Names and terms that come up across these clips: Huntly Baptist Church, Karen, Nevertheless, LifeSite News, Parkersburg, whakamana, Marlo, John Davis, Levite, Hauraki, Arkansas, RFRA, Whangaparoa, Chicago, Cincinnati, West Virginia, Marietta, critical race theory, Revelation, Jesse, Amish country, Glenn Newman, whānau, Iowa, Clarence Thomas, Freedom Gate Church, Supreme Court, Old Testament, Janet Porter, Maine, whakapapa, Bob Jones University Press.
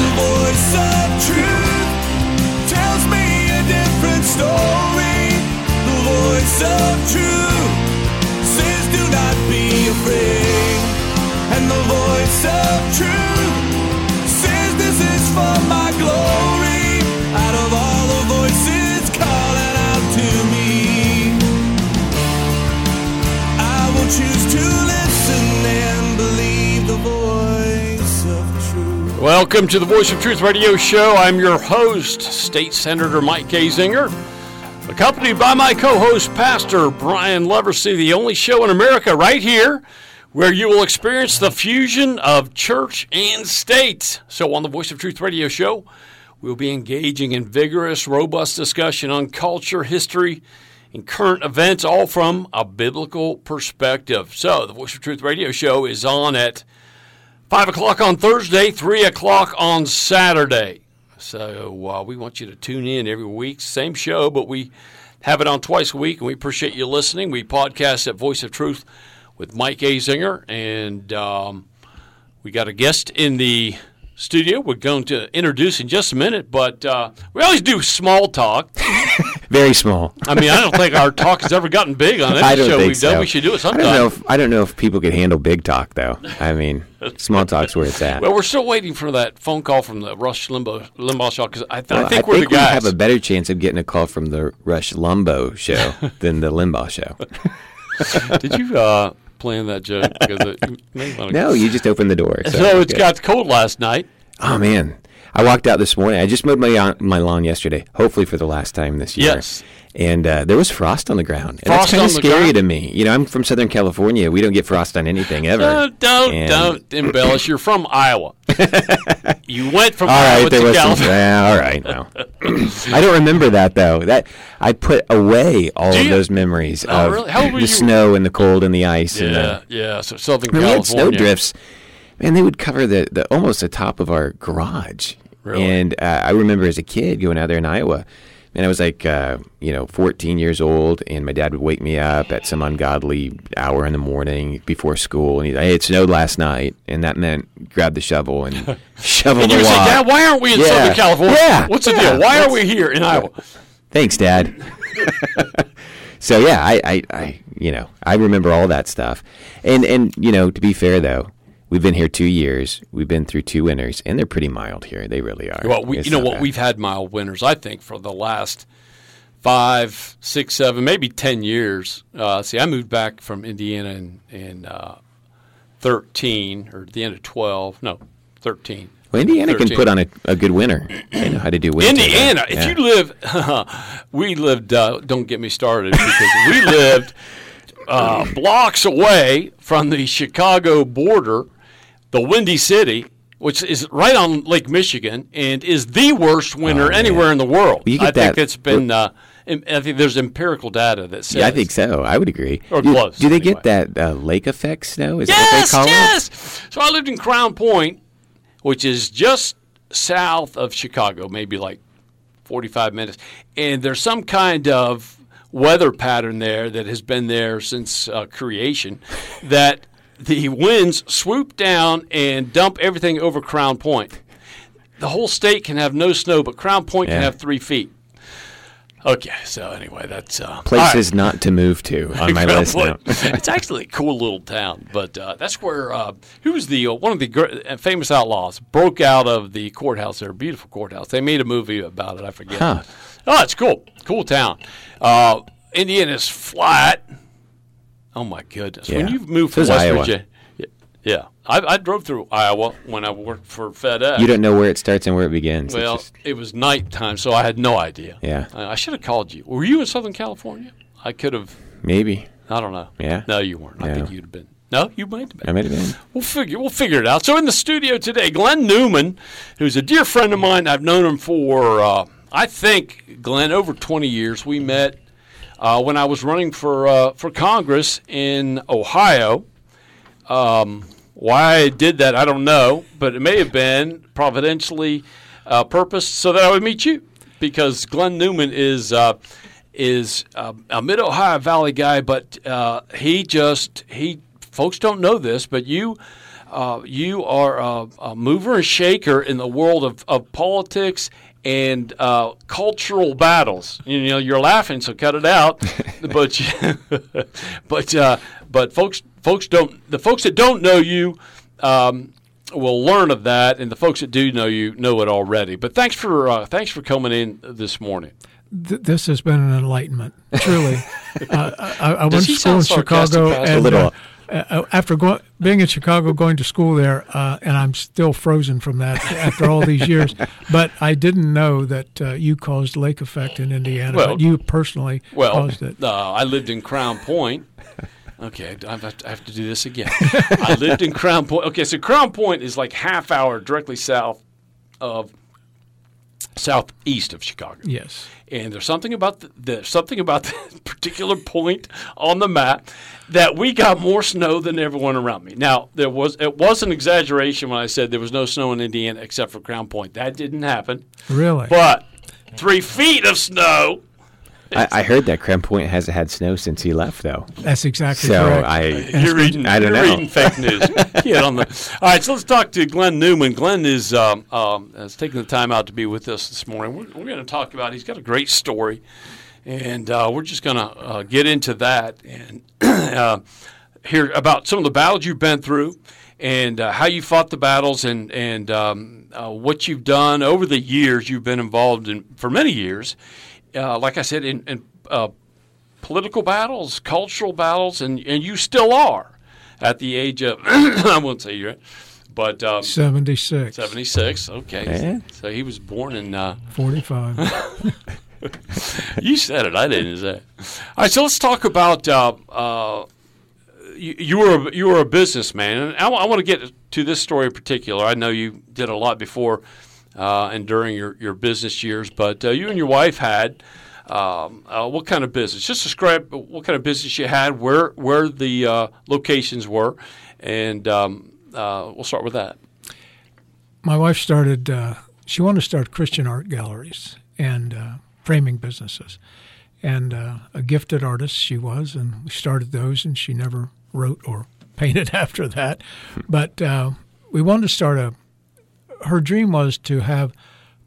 the voice of truth tells me a different story. The voice of truth says do not be afraid. And the voice of truth says this is for my glory. Out of all the voices calling out to me, I will choose to listen and believe the voice of truth. Welcome to the Voice of Truth Radio Show. I'm your host, State Senator Mike Azinger, accompanied by my co-host, Pastor Brian Leversee, the only show in America right here where you will experience the fusion of church and state. So on the Voice of Truth Radio Show, we'll be engaging in vigorous, robust discussion on culture, history, and current events, all from a biblical perspective. So the Voice of Truth Radio Show is on at 5 o'clock on Thursday, 3 o'clock on Saturday. So we want you to tune in every week. Same show, but we have it on twice a week, and we appreciate you listening. We podcast at Voice of Truth with Mike Azinger, and we got a guest in the studio we're going to introduce in just a minute, but we always do small talk. Very small. I mean, I don't think our talk has ever gotten big on any show we've done. We should do it sometime. I don't know if people could handle big talk, though. I mean, small talk's where it's at. Well, we're still waiting for that phone call from the Rush Limbaugh show, because I think we're the guys. I think we have a better chance of getting a call from the Rush Limbaugh show than the Limbaugh show. Did you plan that joke? No, you just opened the door. So it got cold last night. Oh, man. I walked out this morning. I just mowed my lawn yesterday, hopefully for the last time this year. Yes. And there was frost on the ground. Frost on the ground. That's kind of scary to me. You know, I'm from Southern California. We don't get frost on anything ever. Don't embellish. You're from Iowa. You went from Iowa to California. All right. Well, I don't remember that, though. I put away all of those memories of the snow and the cold and the ice. Yeah, so Southern California. We had snow drifts. Man, they would cover the almost the top of our garage. Really? And I remember as a kid going out there in Iowa, and I was like, 14 years old, and my dad would wake me up at some ungodly hour in the morning before school, and he's like, "Hey, it snowed last night," and that meant grab the shovel and shovel the lot. And you say, "Dad, why aren't we in Southern California? Yeah. What's the deal? Why are we here in Iowa?" Thanks, Dad. So yeah, I remember all that stuff, and to be fair though. We've been here 2 years. We've been through two winters, and they're pretty mild here. They really are. Well, we've had mild winters, I think, for the last 5, 6, 7, maybe 10 years. I moved back from Indiana in 13 or the end of 12. No, 13. Well, Indiana 13. Can put on a good winter. They know how to do winter. Indiana, right? If you live – we lived don't get me started because we lived blocks away from the Chicago border. The Windy City, which is right on Lake Michigan, and is the worst winter anywhere in the world. Well, I think there's empirical data that says. Yeah, I think so. I would agree. Or close. Do they get that lake effect snow? Is that what they call it? Yes. So I lived in Crown Point, which is just south of Chicago, maybe like 45 minutes, and there's some kind of weather pattern there that has been there since creation that. The winds swoop down and dump everything over Crown Point. The whole state can have no snow, but Crown Point can have 3 feet. Okay, so anyway, that's places not to move to on my list now. It's actually a cool little town, but that's where one of the famous outlaws broke out of the courthouse there, beautiful courthouse. They made a movie about it. I forget. Huh. Oh, it's cool town. Indiana's flat. Oh, my goodness. Yeah. When you moved from West Virginia. Yeah. I drove through Iowa when I worked for FedEx. You don't know where it starts and where it begins. Well, it was nighttime, so I had no idea. Yeah. I should have called you. Were you in Southern California? I could have. Maybe. I don't know. Yeah. No, you weren't. No. I think you'd have been. No, you might have been. I might have been. We'll figure it out. So in the studio today, Glenn Newman, who's a dear friend of mine. I've known him for, I think, Glenn, over 20 years. We met when I was running for Congress in Ohio. Why I did that, I don't know, but it may have been providentially purposed so that I would meet you, because Glenn Newman is a Mid Ohio Valley guy, but folks don't know this, but you You are a mover and shaker in the world of politics and cultural battles. You know, you're laughing, so cut it out. But but folks that don't know you will learn of that, and the folks that do know you know it already. But thanks for coming in this morning. This has been an enlightenment, truly. I went to school in Chicago, and after being in Chicago, going to school there, and I'm still frozen from that after all these years. But I didn't know that you caused lake effect in Indiana. Well, but you personally caused it. I lived in Crown Point. Okay, I have to do this again. I lived in Crown Point. Okay, so Crown Point is like half hour directly southeast of Chicago. Yes. And there's something about that particular point on the map that we got more snow than everyone around me. Now, it was an exaggeration when I said there was no snow in Indiana except for Crown Point. That didn't happen. Really? But 3 feet of snow. I heard that Crown Point hasn't had snow since he left, though. That's exactly correct. You're reading fake news. All right, so let's talk to Glenn Newman. Glenn has taken the time out to be with us this morning. We're going to talk about, he's got a great story, and we're just going to get into that and hear about some of the battles you've been through and how you fought the battles and what you've done over the years. You've been involved in for many years. Like I said, in political battles, cultural battles, and you still are at the age of, I won't say you're, but 76. 76, okay. Man. So he was born in 45. You said it, I didn't say it. All right, so let's talk about you were a businessman, and I want to get to this story in particular. I know you did a lot before and during your business years, but you and your wife had what kind of business? Just describe what kind of business you had, where the locations were, and we'll start with that. My wife started she wanted to start Christian art galleries and framing businesses, and a gifted artist she was, and we started those, and she never wrote or painted after that. But we wanted to start her dream was to have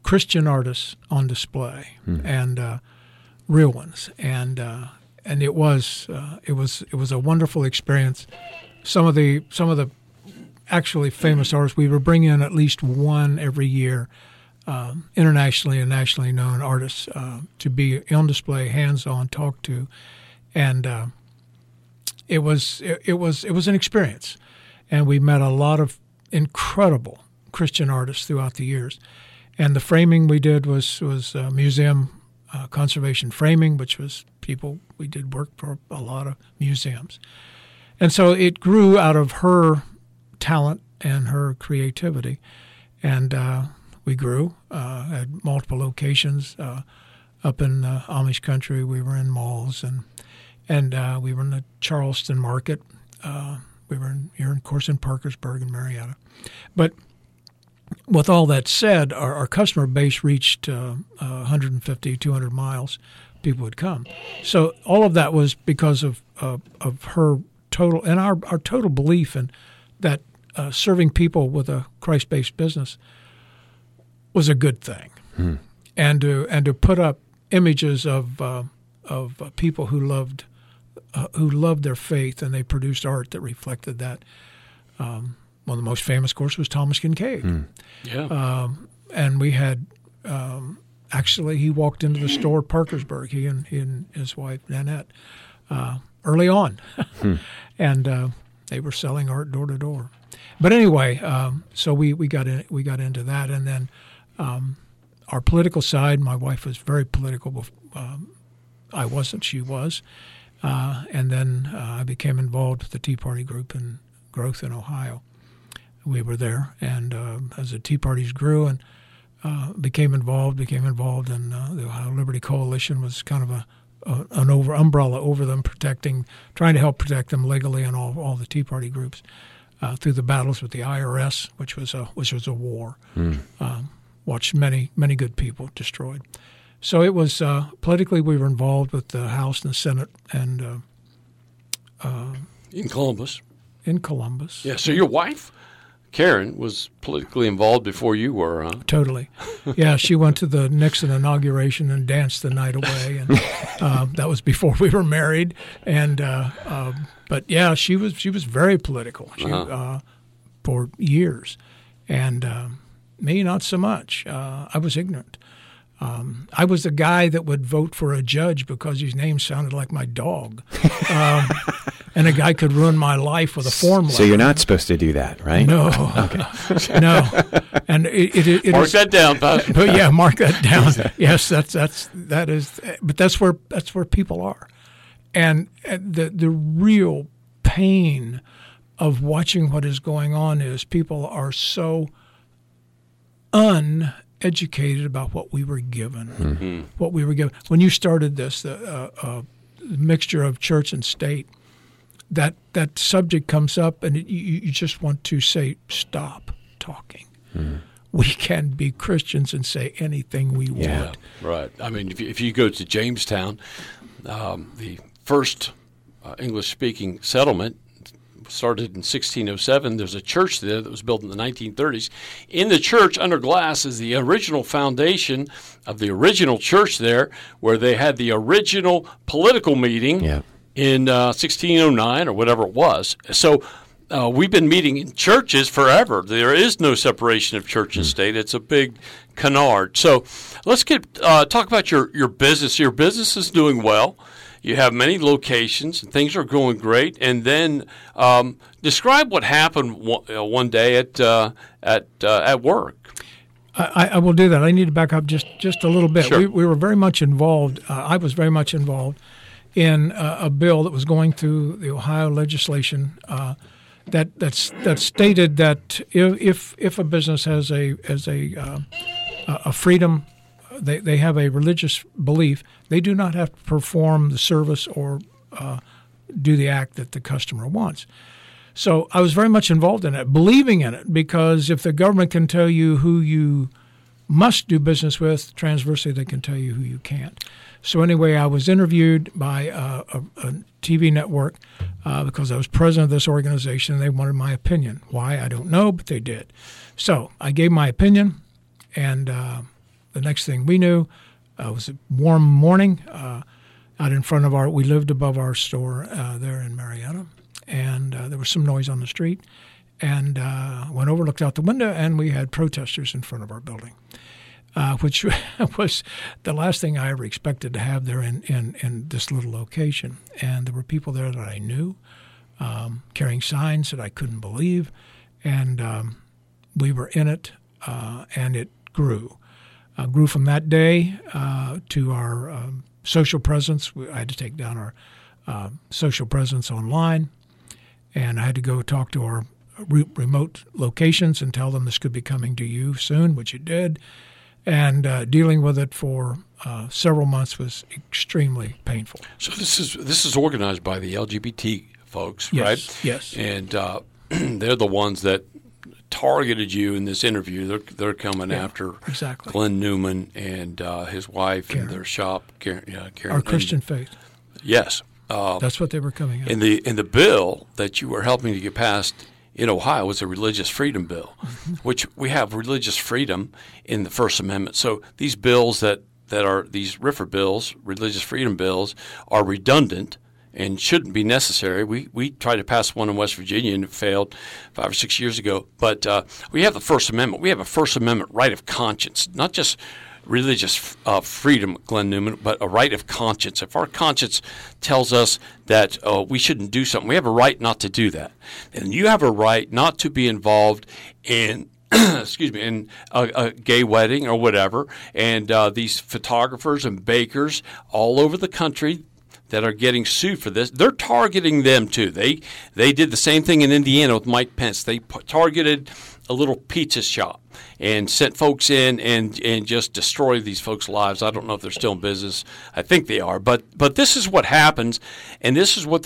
Christian artists on display, and real ones, and it was a wonderful experience. Some of the actually famous artists, we were bringing in at least one every year, internationally and nationally known artists to be on display, hands on, talked to, and it was an experience, and we met a lot of incredible Christian artists throughout the years. And the framing we did was museum conservation framing, which was people, we did work for a lot of museums. And so it grew out of her talent and her creativity. And we grew at multiple locations up in Amish country. We were in malls, and we were in the Charleston market. We were of course in Parkersburg and Marietta. But with all that said, our customer base reached 150, 200 miles. People would come. So all of that was because of her total and our total belief in that serving people with a Christ-based business was a good thing, and to put up images of people who loved their faith, and they produced art that reflected that. One of the most famous, of course, was Thomas Kincaid. Yeah. And we had actually he walked into the store at Parkersburg, he and his wife, Nanette, early on. And they were selling art door to door. But anyway, so we got into that. And then our political side, my wife was very political. Before, I wasn't, she was. And then I became involved with the Tea Party group and growth in Ohio. We were there, and as the Tea Parties grew and became involved in the Ohio Liberty Coalition was kind of an umbrella over them, trying to help protect them legally and all the Tea Party groups through the battles with the IRS, which was a war. Watched many good people destroyed. So it was politically we were involved with the House and the Senate and in Columbus. Yeah. So your wife. Karen was politically involved before you were, huh? Totally. Yeah, she went to the Nixon inauguration and danced the night away, and that was before we were married. And but yeah, she was very political for years, and me not so much. I was ignorant. I was the guy that would vote for a judge because his name sounded like my dog. And a guy could ruin my life with a form letter. So you're not supposed to do that, right? No. Okay. No. And it mark is, that down, Bob. But yeah, mark that down. Yes, that is. But that's where people are, and the real pain of watching what is going on is people are so uneducated about what we were given. Mm-hmm. What we were given when you started this, the mixture of church and state. That subject comes up, and you just want to say, stop talking. Mm. We can be Christians and say anything we want. Right. I mean, if you go to Jamestown, the first English-speaking settlement started in 1607. There's a church there that was built in the 1930s. In the church, under glass, is the original foundation of the original church there, where they had the original political meeting. Yeah. In 1609 or whatever it was. So we've been meeting in churches forever. There is no separation of church and state. It's a big canard. So let's talk about your business. Your business is doing well. You have many locations, and things are going great. And then describe what happened one day at work. I will do that. I need to back up just a little bit. Sure. We were very much involved. I was very much involved in a bill that was going through the Ohio legislation that stated that if a business has a freedom, they have a religious belief, they do not have to perform the service or do the act that the customer wants. So I was very much involved in it, believing in it, because if the government can tell you who you must do business with, transversely they can tell you who you can't. So anyway, I was interviewed by a TV network because I was president of this organization, and they wanted my opinion. Why, I don't know, but they did. So I gave my opinion, and the next thing we knew, it was a warm morning out in front of we lived above our store there in Marietta, and there was some noise on the street. And went over, looked out the window, and we had protesters in front of our building, which was the last thing I ever expected to have there in this little location. And there were people there that I knew, carrying signs that I couldn't believe. And we were in it, and it grew. Grew from that day to our social presence. I had to take down our social presence online, and I had to go talk to our remote locations and tell them this could be coming to you soon, which it did. And dealing with it for several months was extremely painful. So this is organized by the LGBT folks, yes, right? Yes. And they're the ones that targeted you in this interview. They're coming after exactly. Glenn Newman and his wife Karen. And their shop, Karen. Our Christian faith. Yes. That's what they were coming after. And the bill that you were helping to get passed in Ohio was a religious freedom bill, mm-hmm. which we have religious freedom in the First Amendment. So these bills that are these RFRA bills, religious freedom bills, are redundant and shouldn't be necessary. We tried to pass one in West Virginia and it failed 5 or 6 years ago. But we have the First Amendment. We have a First Amendment right of conscience, not just religious freedom, Glenn Newman, but a right of conscience. If our conscience tells us that we shouldn't do something, we have a right not to do that. And you have a right not to be involved in, excuse me, in a gay wedding or whatever. And these photographers and bakers all over the country that are getting sued for this, they're targeting them too. They did the same thing in Indiana with Mike Pence. They targeted a little pizza shop and sent folks in and just destroyed these folks' lives. I don't know if they're still in business. I think they are. But this is what happens, and this is what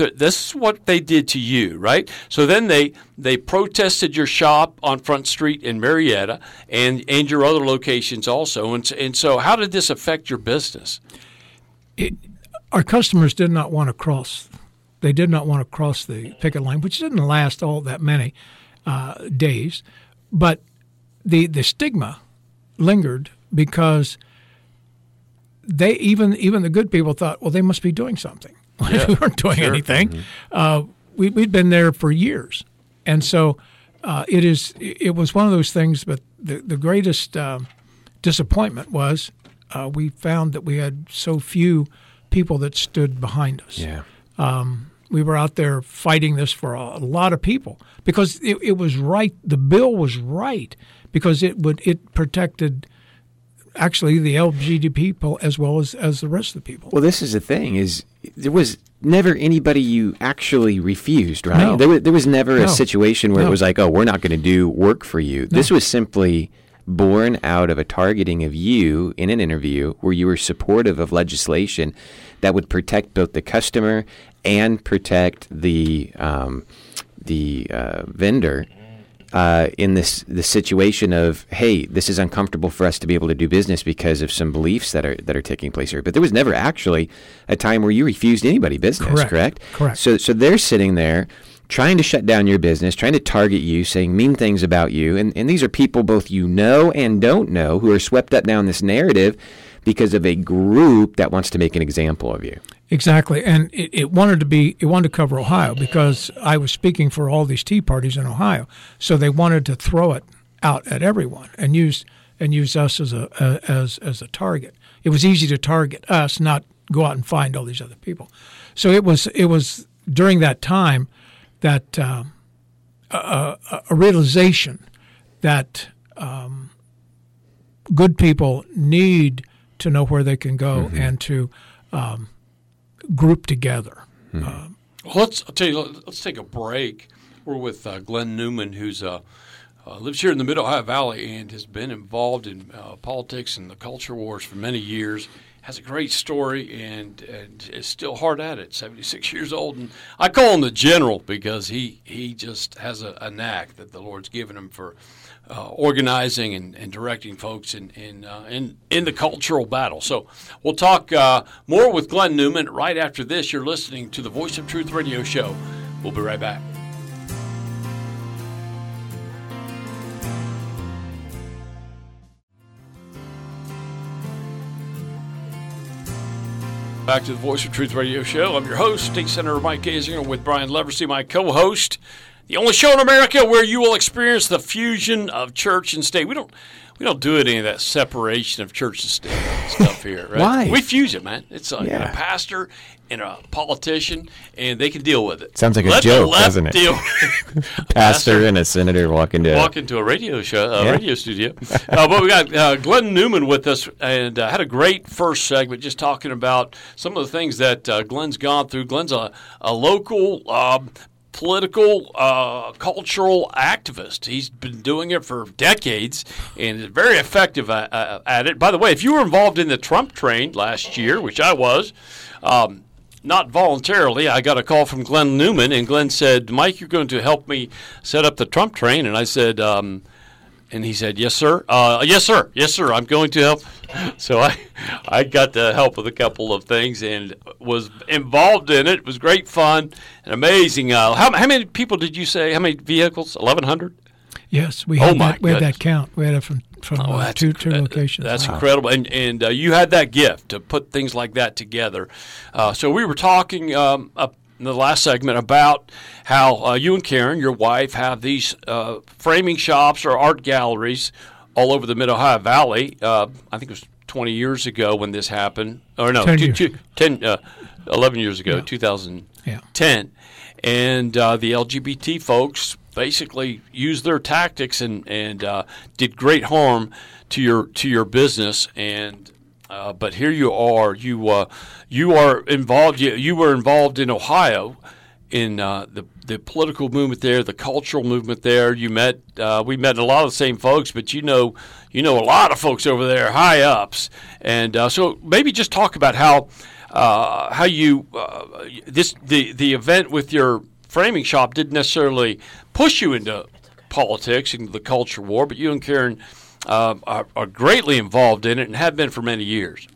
they did to you, right? So then they protested your shop on Front Street in Marietta and your other locations also. And so how did this affect your business? Our customers did not want to cross. They did not want to cross the picket line, which didn't last all that many. days. But the stigma lingered because they even the good people thought, well, they must be doing something. Yeah, we weren't doing anything. Mm-hmm. We'd been there for years, and so it was one of those things. But the greatest disappointment was we found that we had so few people that stood behind us. Yeah. We were out there fighting this for a lot of people because it was right. The bill was right because it protected actually the LGBT people as well as the rest of the people. Well, this is the thing is there was never anybody you actually refused, right? No. There was never a situation where it was like, oh, we're not going to do work for you. No. This was simply born out of a targeting of you in an interview where you were supportive of legislation that would protect both the customer and protect the vendor in the situation of, hey, this is uncomfortable for us to be able to do business because of some beliefs that are taking place here. But there was never actually a time where you refused anybody business, correct? Correct. So they're sitting there trying to shut down your business, trying to target you, saying mean things about you. And these are people both you know and don't know who are swept up down this narrative because of a group that wants to make an example of you. Exactly. And it wanted to cover Ohio because I was speaking for all these Tea Parties in Ohio. So they wanted to throw it out at everyone and use us as a target. It was easy to target us, not go out and find all these other people. So it was during that time that a realization that good people need to know where they can go mm-hmm. and to group together. Mm-hmm. Let's take a break. We're with Glenn Newman, who's lives here in the Mid Ohio Valley and has been involved in politics and the culture wars for many years. Has a great story and is still hard at it, 76 years old. And I call him the general because he just has a knack that the Lord's given him for organizing and directing folks in the cultural battle. So we'll talk more with Glenn Newman right after this. You're listening to the Voice of Truth Radio Show. We'll be right back. Back to the Voice of Truth Radio Show. I'm your host, State Senator Mike Azinger, with Brian Leversee, my co-host. The only show in America where you will experience the fusion of church and state. We don't do any of that separation of church and state stuff here. Right? Why? We fuse it, man. It's a pastor and a politician, and they can deal with it. Sounds like a joke, doesn't it? Pastor and a senator walk into a radio show, radio studio. But we got Glenn Newman with us, and had a great first segment just talking about some of the things that Glenn's gone through. Glenn's a local political, cultural activist. He's been doing it for decades and is very effective at it. By the way, if you were involved in the Trump train last year, which I was, not voluntarily, I got a call from Glenn Newman, and Glenn said, Mike, you're going to help me set up the Trump train. And I said, and he said, yes, sir. Yes, sir. I'm going to help. So I got to help with a couple of things and was involved in it. It was great fun and amazing. How many people did you say? How many vehicles? 1,100? Yes. We had that count. We had it from two locations. That's incredible. And you had that gift to put things like that together. So we were talking in the last segment about how you and Karen, your wife, have these framing shops or art galleries all over the Mid-Ohio Valley. I think it was 20 years ago when this happened. Or no, 11 years ago, 2010. And the LGBT folks basically used their tactics and did great harm to your business. And but here you are. You are involved. You were involved in Ohio, in the political movement there, the cultural movement there. You met. We met a lot of the same folks, but you know a lot of folks over there, high ups. And so maybe just talk about how you the event with your framing shop didn't necessarily push you into politics, into the culture war, but you and Karen are greatly involved in it and have been for many years.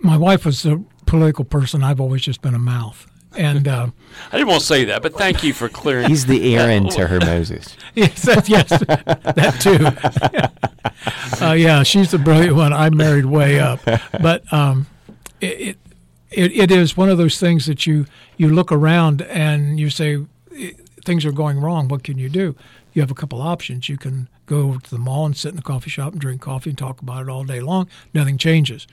My wife was a political person. I've always just been a mouth. And I didn't want to say that, but thank you for clearing. He's the Aaron to her Moses. yes, that too. Yeah, she's a brilliant one. I married way up, but it is one of those things that you look around and you say things are going wrong. What can you do? You have a couple options. You can go over to the mall and sit in the coffee shop and drink coffee and talk about it all day long. Nothing changes.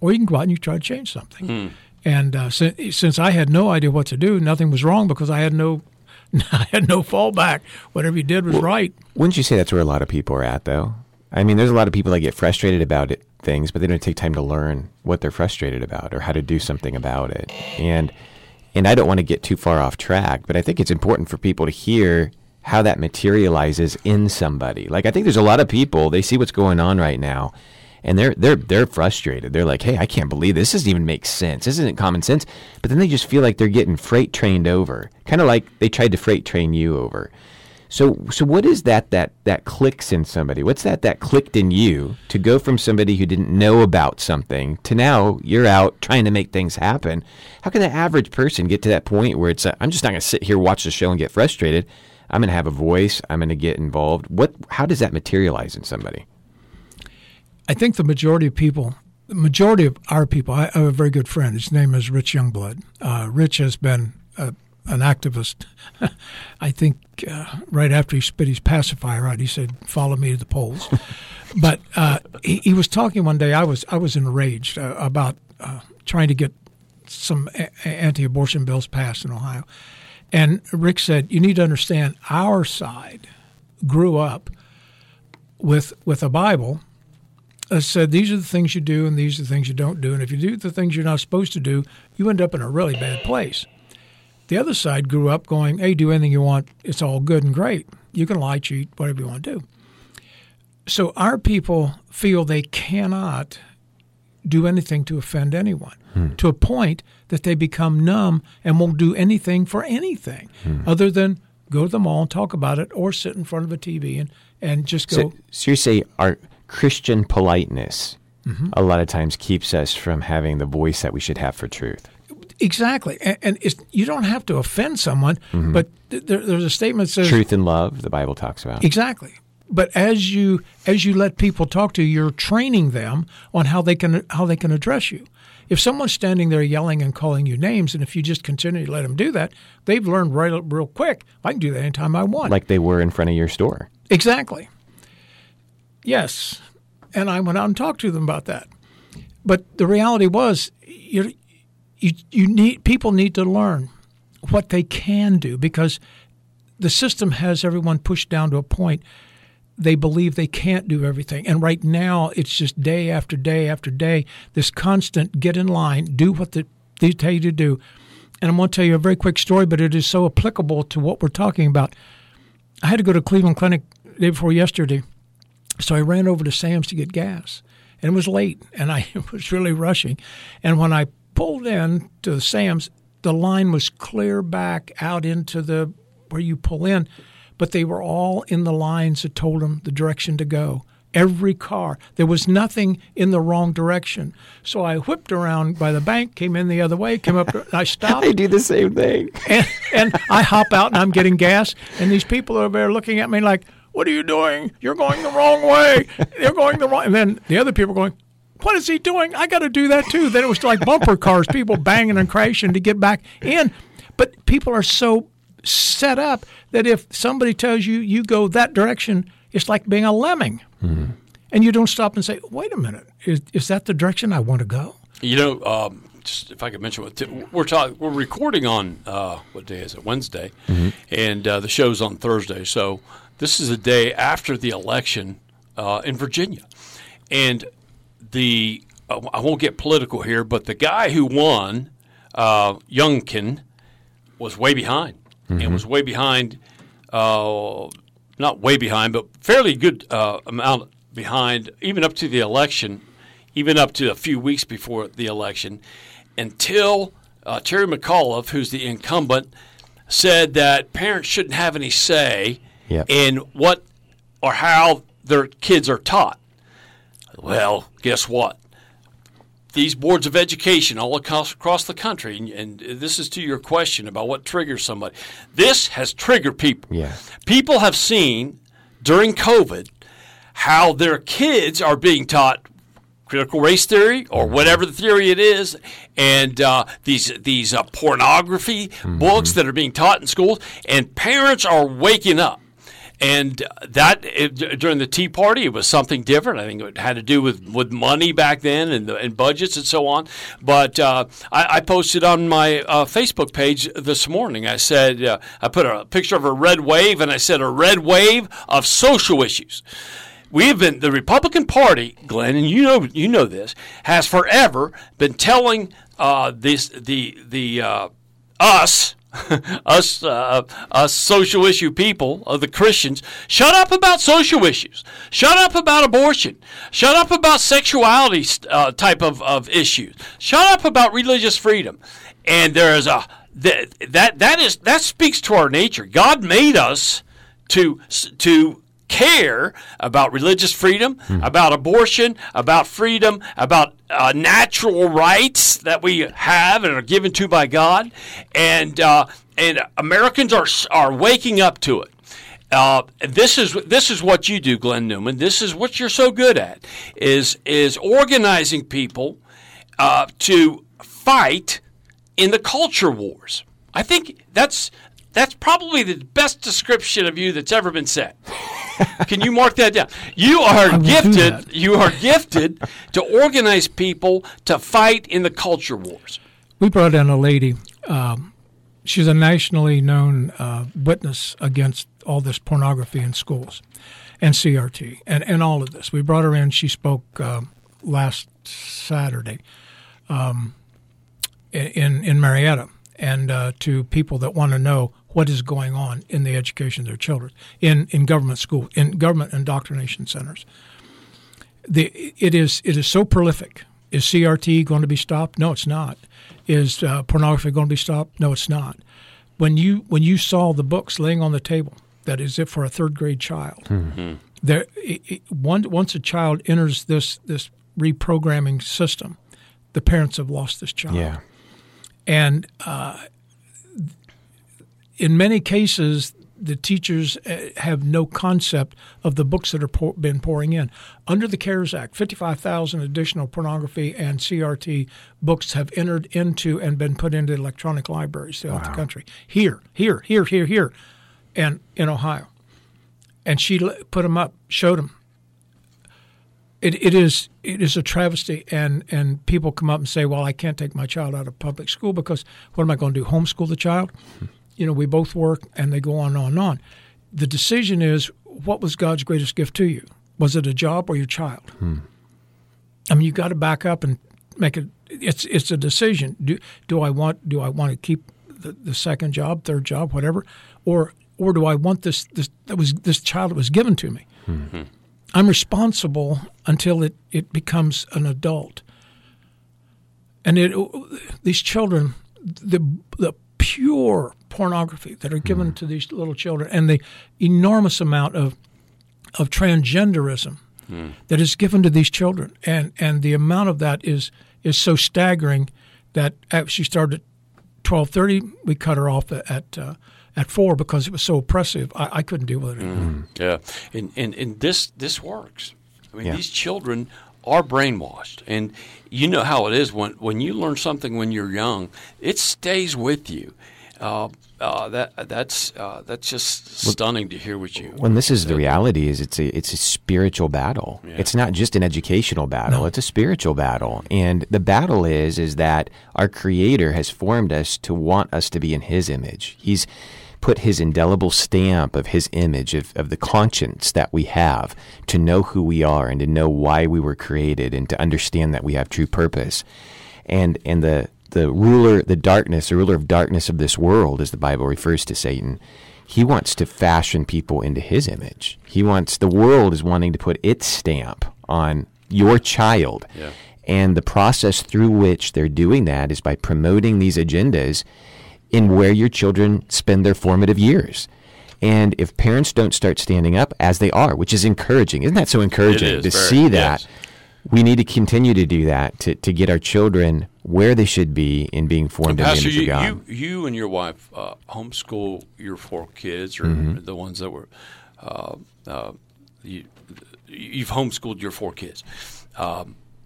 Or you can go out and you try to change something. Mm. And since I had no idea what to do, nothing was wrong because I had no fallback. Whatever you did was right. Wouldn't you say that's where a lot of people are at, though? I mean, there's a lot of people that get frustrated about things, but they don't take time to learn what they're frustrated about or how to do something about it. And I don't want to get too far off track, but I think it's important for people to hear how that materializes in somebody. Like, I think there's a lot of people, they see what's going on right now, and they're frustrated. They're like, hey, I can't believe this doesn't even make sense. This isn't common sense. But then they just feel like they're getting freight trained over, kind of like they tried to freight train you over. So what is that clicks in somebody? What's that clicked in you to go from somebody who didn't know about something to now you're out trying to make things happen? How can the average person get to that point where it's, I'm just not going to sit here, watch the show, and get frustrated. I'm going to have a voice. I'm going to get involved. How does that materialize in somebody? I think the majority of our people, I have a very good friend. His name is Rich Youngblood. Rich has been an activist. I think right after he spit his pacifier out, he said, "Follow me to the polls." But he was talking one day. I was enraged about trying to get some anti-abortion bills passed in Ohio. And Rick said, you need to understand our side grew up with a Bible that said these are the things you do and these are the things you don't do. And if you do the things you're not supposed to do, you end up in a really bad place. The other side grew up going, hey, do anything you want. It's all good and great. You can lie, cheat, whatever you want to do. So our people feel they cannot do anything to offend anyone to a point that they become numb and won't do anything for anything other than go to the mall and talk about it or sit in front of a TV and just go. So you say our Christian politeness a lot of times keeps us from having the voice that we should have for truth. Exactly. And it's, you don't have to offend someone, but there's a statement that says— Truth and love, the Bible talks about. Exactly. But as you let people talk to you, you're training them on how they can address you. If someone's standing there yelling and calling you names, and if you just continue to let them do that, they've learned real quick, I can do that anytime I want. Like they were in front of your store. Exactly. Yes. And I went out and talked to them about that. But the reality was people need to learn what they can do because the system has everyone pushed down to a point they believe they can't do everything. And right now, it's just day after day after day, this constant get in line, do what they tell you to do. And I'm going to tell you a very quick story, but it is so applicable to what we're talking about. I had to go to Cleveland Clinic the day before yesterday, so I ran over to Sam's to get gas. And it was late, and I was really rushing. And when I pulled in to the Sam's, the line was clear back out into where you pull in. But they were all in the lines that told them the direction to go. Every car. There was nothing in the wrong direction. So I whipped around by the bank, came in the other way, came up, and I stopped. I do the same thing. And I hop out, and I'm getting gas, and these people over there looking at me like, what are you doing? You're going the wrong way. You're going the wrong way. And then the other people going, what is he doing? I got to do that too. Then it was like bumper cars, people banging and crashing to get back in. But people are so set up that if somebody tells you you go that direction, it's like being a lemming. Mm-hmm. And you don't stop and say, wait a minute, is that the direction I want to go? You know, just if I could mention, we're recording on, what day is it, Wednesday, and the show's on Thursday. So this is the day after the election in Virginia. And I won't get political here, but the guy who won, Youngkin, was way behind. And was way behind, not way behind, but fairly good amount behind, even up to the election, even up to a few weeks before the election, until Terry McAuliffe, who's the incumbent, said that parents shouldn't have any say in what or how their kids are taught. Well, guess what? these boards of education all across the country, and this is to your question about what triggers somebody. This has triggered people. Yeah. People have seen during COVID how their kids are being taught critical race theory or whatever the theory it is, and these pornography books that are being taught in schools, and parents are waking up. And that during the Tea Party, it was something different. I think it had to do with money back then and budgets and so on. But I posted on my Facebook page this morning. I said I put a picture of a red wave, and I said a red wave of social issues. We have been the Republican Party, Glenn, and you know this, has forever been telling us. us social issue people, the Christians, shut up about social issues. Shut up about abortion. Shut up about sexuality type of issues. Shut up about religious freedom. And there is that speaks to our nature. God made us to care about religious freedom, about abortion, about freedom, about natural rights that we have and are given to by God, and Americans are waking up to it. This is what you do, Glenn Newman. This is what you're so good at is organizing people to fight in the culture wars. I think that's probably the best description of you that's ever been said. Can you mark that down? You are gifted to organize people to fight in the culture wars. We brought in a lady. She's a nationally known witness against all this pornography in schools and CRT and all of this. We brought her in. She spoke last Saturday in Marietta and to people that want to know what is going on in the education of their children, in government school, in government indoctrination centers. It is so prolific. Is CRT going to be stopped? No, it's not. Is pornography going to be stopped? No, it's not. When you saw the books laying on the table, that is it for a third-grade child. Mm-hmm. Once a child enters this reprogramming system, the parents have lost this child. Yeah. And in many cases, the teachers have no concept of the books that have been pouring in. Under the CARES Act, 55,000 additional pornography and CRT books have entered into and been put into electronic libraries throughout the country. Here, and in Ohio. And she put them up, showed them. It is a travesty, and people come up and say, well, I can't take my child out of public school because what am I going to do, homeschool the child? You know, we both work, and they go on and on and on. The decision is, what was God's greatest gift to you? Was it a job or your child? I mean, you got to back up and make it. It's a decision. Do I want to keep the second job, third job, whatever, or do I want this that was this child that was given to me? Mm-hmm. I'm responsible until it becomes an adult. And these children, the pure pornography that are given to these little children, and the enormous amount of transgenderism that is given to these children, and the amount of that is so staggering that she started at 12:30. We cut her off at 4 because it was so oppressive. I couldn't deal with it anymore. Yeah, and this works. I mean, these children are brainwashed, and you know how it is when you learn something when you're young, it stays with you. That's just stunning to hear what you. Well, this is the reality. Is it's a spiritual battle. Yeah. It's not just an educational battle. No. It's a spiritual battle, and the battle is that our Creator has formed us to want us to be in His image. He's put His indelible stamp of His image, of the conscience that we have, to know who we are and to know why we were created and to understand that we have true purpose, and the ruler, the ruler of darkness of this world, as the Bible refers to Satan, he wants to fashion people into his image. The world is wanting to put its stamp on your child. Yeah. And the process through which they're doing that is by promoting these agendas in where your children spend their formative years. And if parents don't start standing up, as they are, which is encouraging. Isn't that so encouraging to see that? Yes. We need to continue to do that to get our children where they should be in being formed in the image of God. You and your wife homeschool your four kids, or mm-hmm. the ones that were you've homeschooled your four kids.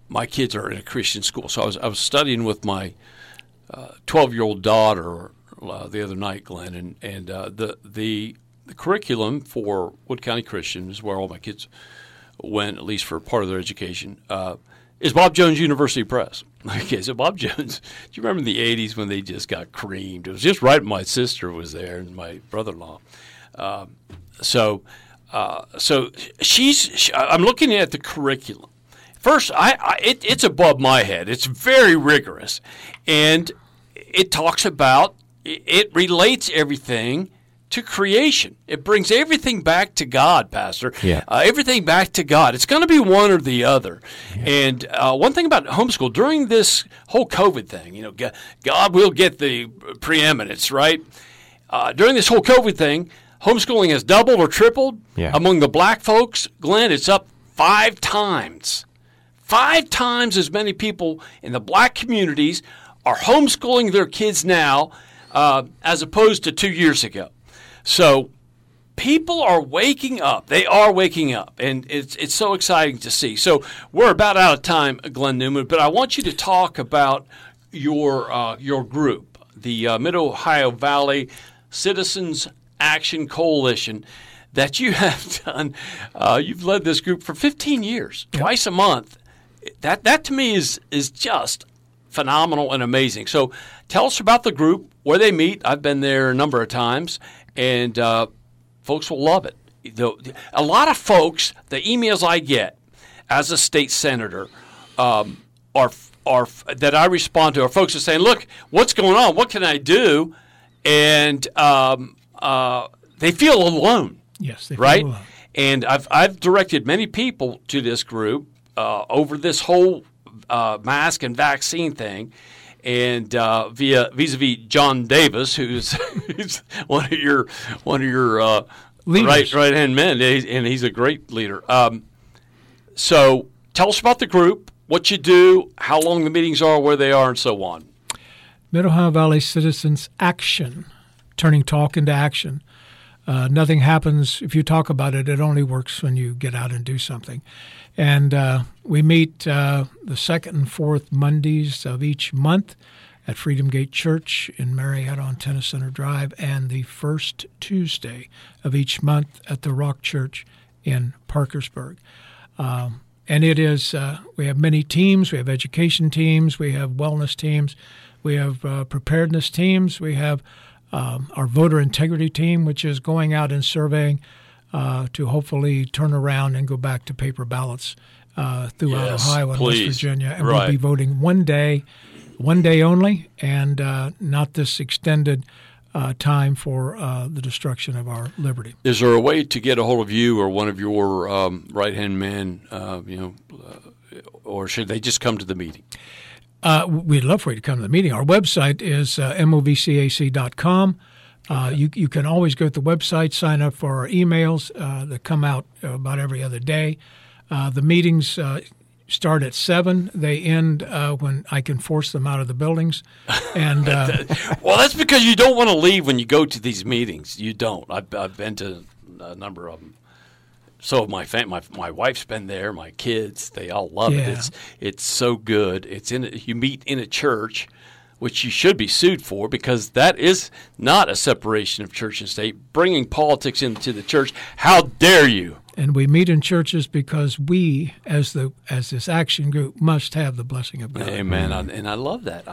My kids are in a Christian school, so I was studying with my 12-year-old daughter the other night, Glenn, and the curriculum for Wood County Christian is where all my kids went, at least for part of their education, is Bob Jones University Press. Okay, so Bob Jones, do you remember in the 80s when they just got creamed? It was just right. My sister was there and my brother-in-law. So I'm looking at the curriculum. First, it's above my head. It's very rigorous, and it talks about it relates everything to creation. It brings everything back to God, Pastor. Yeah. Everything back to God. It's going to be one or the other. Yeah. And one thing about homeschool, during this whole COVID thing, you know, God will get the preeminence, right? During this whole COVID thing, homeschooling has doubled or tripled. Yeah. Among the black folks, Glenn, it's up 5 times. 5 times as many people in the black communities are homeschooling their kids now as opposed to 2 years ago. So people are waking up. They are waking up, and it's so exciting to see. So we're about out of time, Glenn Newman, but I want you to talk about your group, the Mid Ohio Valley Citizens Action Coalition, that you have done. You've led this group for 15 years, twice a month. That to me is just phenomenal and amazing. So tell us about the group, where they meet. I've been there a number of times. And folks will love it. A lot of folks, the emails I get as a state senator are that I respond to are folks are saying, look, what's going on? What can I do? And they feel alone. Yes, they feel right? alone. And I've directed many people to this group over this whole mask and vaccine thing. And vis-a-vis John Davis, who's one of your right-hand men, and he's a great leader. So tell us about the group, what you do, how long the meetings are, where they are, and so on. Mid Ohio Valley Citizens Action, turning talk into action. Nothing happens if you talk about it. It only works when you get out and do something. And we meet the second and fourth Mondays of each month at Freedom Gate Church in Marietta on Tennis Center Drive, and the first Tuesday of each month at the Rock Church in Parkersburg. And it is we have many teams. We have education teams. We have wellness teams. We have preparedness teams. We have our voter integrity team, which is going out and surveying to hopefully turn around and go back to paper ballots throughout Ohio and West Virginia. And we'll be voting one day only, and not this extended time for the destruction of our liberty. Is there a way to get a hold of you or one of your right-hand men, or should they just come to the meeting? We'd love for you to come to the meeting. Our website is movcac.com. You can always go to the website, sign up for our emails that come out about every other day. The meetings start at 7. They end when I can force them out of the buildings. And well, that's because you don't want to leave when you go to these meetings. You don't. I've been to a number of them. So my wife's been there. My kids, they all love it. It's so good. It's you meet in a church, which you should be sued for because that is not a separation of church and state. Bringing politics into the church, how dare you? And we meet in churches because we, as this action group, must have the blessing of God. Amen. And I love that.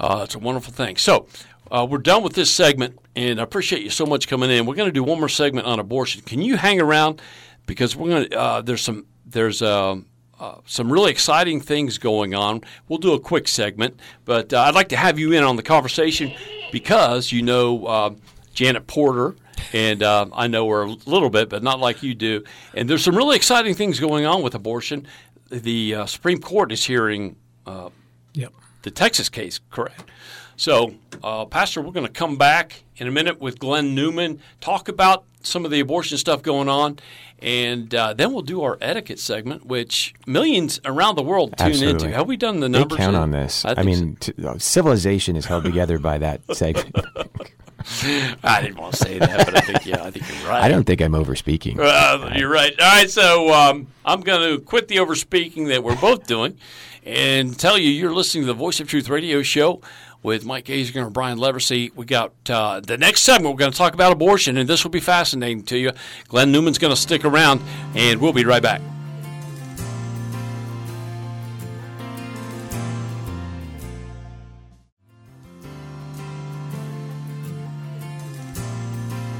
It's a wonderful thing. So. We're done with this segment, and I appreciate you so much coming in. We're going to do one more segment on abortion. Can you hang around? Because we're going to there's some really exciting things going on. We'll do a quick segment, but I'd like to have you in on the conversation because you know Janet Porter, and I know her a little bit, but not like you do. And there's some really exciting things going on with abortion. The Supreme Court is hearing the Texas case, correct? So, Pastor, we're going to come back in a minute with Glenn Newman, talk about some of the abortion stuff going on, and then we'll do our etiquette segment, which millions around the world tune Absolutely. Into. Have we done the numbers? They count on this. Civilization is held together by that segment. I didn't want to say that, but I think you're right. I don't think I'm overspeaking. You're right. All right, so I'm going to quit the overspeaking that we're both doing and tell you you're listening to the Voice of Truth radio show with Mike Azinger and Brian Leversee. We got the next segment. We're going to talk about abortion, and this will be fascinating to you. Glenn Newman's going to stick around, and we'll be right back.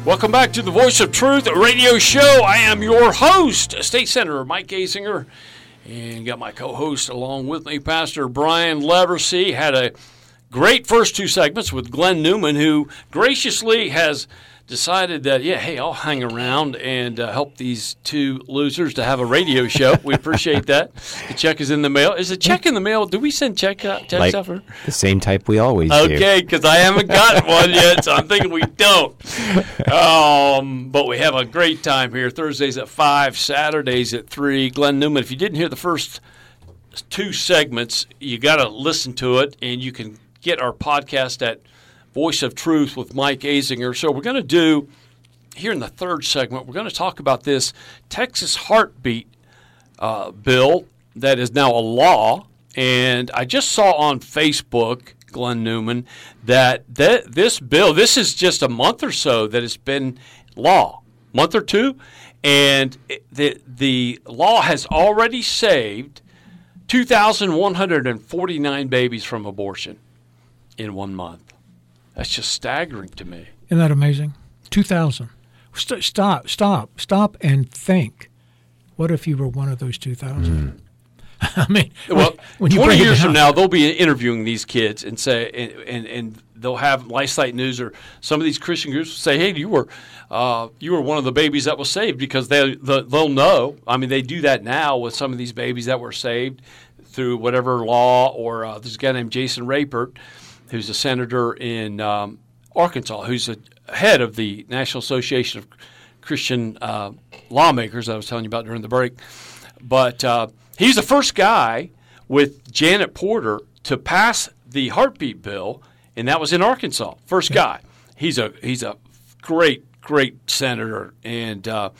Welcome back to the Voice of Truth radio show. I am your host, State Senator Mike Azinger, and got my co-host along with me, Pastor Brian Leversee. Had a great first two segments with Glenn Newman, who graciously has decided that, I'll hang around and help these two losers to have a radio show. We appreciate that. The check is in the mail. Is the check in the mail? Do we send check like stuff? The same type we always do. Okay, because I haven't got one yet, so I'm thinking we don't. But we have a great time here. Thursdays at 5, Saturdays at 3. Glenn Newman, if you didn't hear the first two segments, you got to listen to it, and you can get our podcast at Voice of Truth with Mike Azinger. So we're going to do, here in the third segment, we're going to talk about this Texas Heartbeat bill that is now a law. And I just saw on Facebook, Glenn Newman, that this bill, this is just a month or so that it's been law, month or two. And the law has already saved 2,149 babies from abortion in 1 month. That's just staggering to me. Isn't that amazing? 2,000. Stop and think. What if you were one of those 2,000? Mm. I mean, well, when 20 years from now, they'll be interviewing these kids and say, and they'll have LifeSite News or some of these Christian groups say, hey, you were one of the babies that was saved, because they'll know. I mean, they do that now with some of these babies that were saved through whatever law, or there's a guy named Jason Rapert, who's a senator in Arkansas, who's the head of the National Association of Christian Lawmakers I was telling you about during the break. But he's the first guy with Janet Porter to pass the Heartbeat Bill, and that was in Arkansas. First guy. He's a great senator. And you and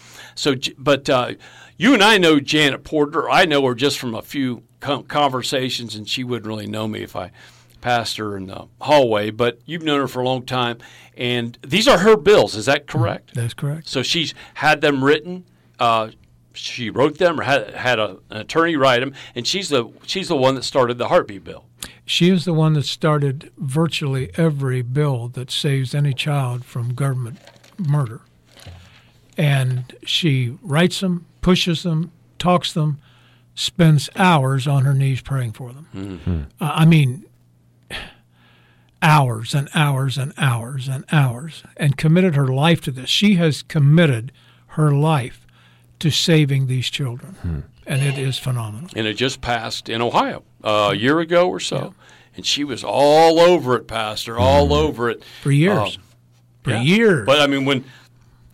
I know Janet Porter. I know her just from a few conversations, and she wouldn't really know me if I passed her in the hallway, but you've known her for a long time, and these are her bills. Is that correct? That's correct. So she's had them written. She wrote them, or had an attorney write them, and she's the one that started the Heartbeat Bill. She is the one that started virtually every bill that saves any child from government murder. And she writes them, pushes them, talks them, spends hours on her knees praying for them. Mm-hmm. Hours and hours and hours and hours, and committed her life to this. She has committed her life to saving these children, and it is phenomenal. And it just passed in Ohio a year ago or so, and she was all over it, Pastor, all over it. For years. But, I mean, when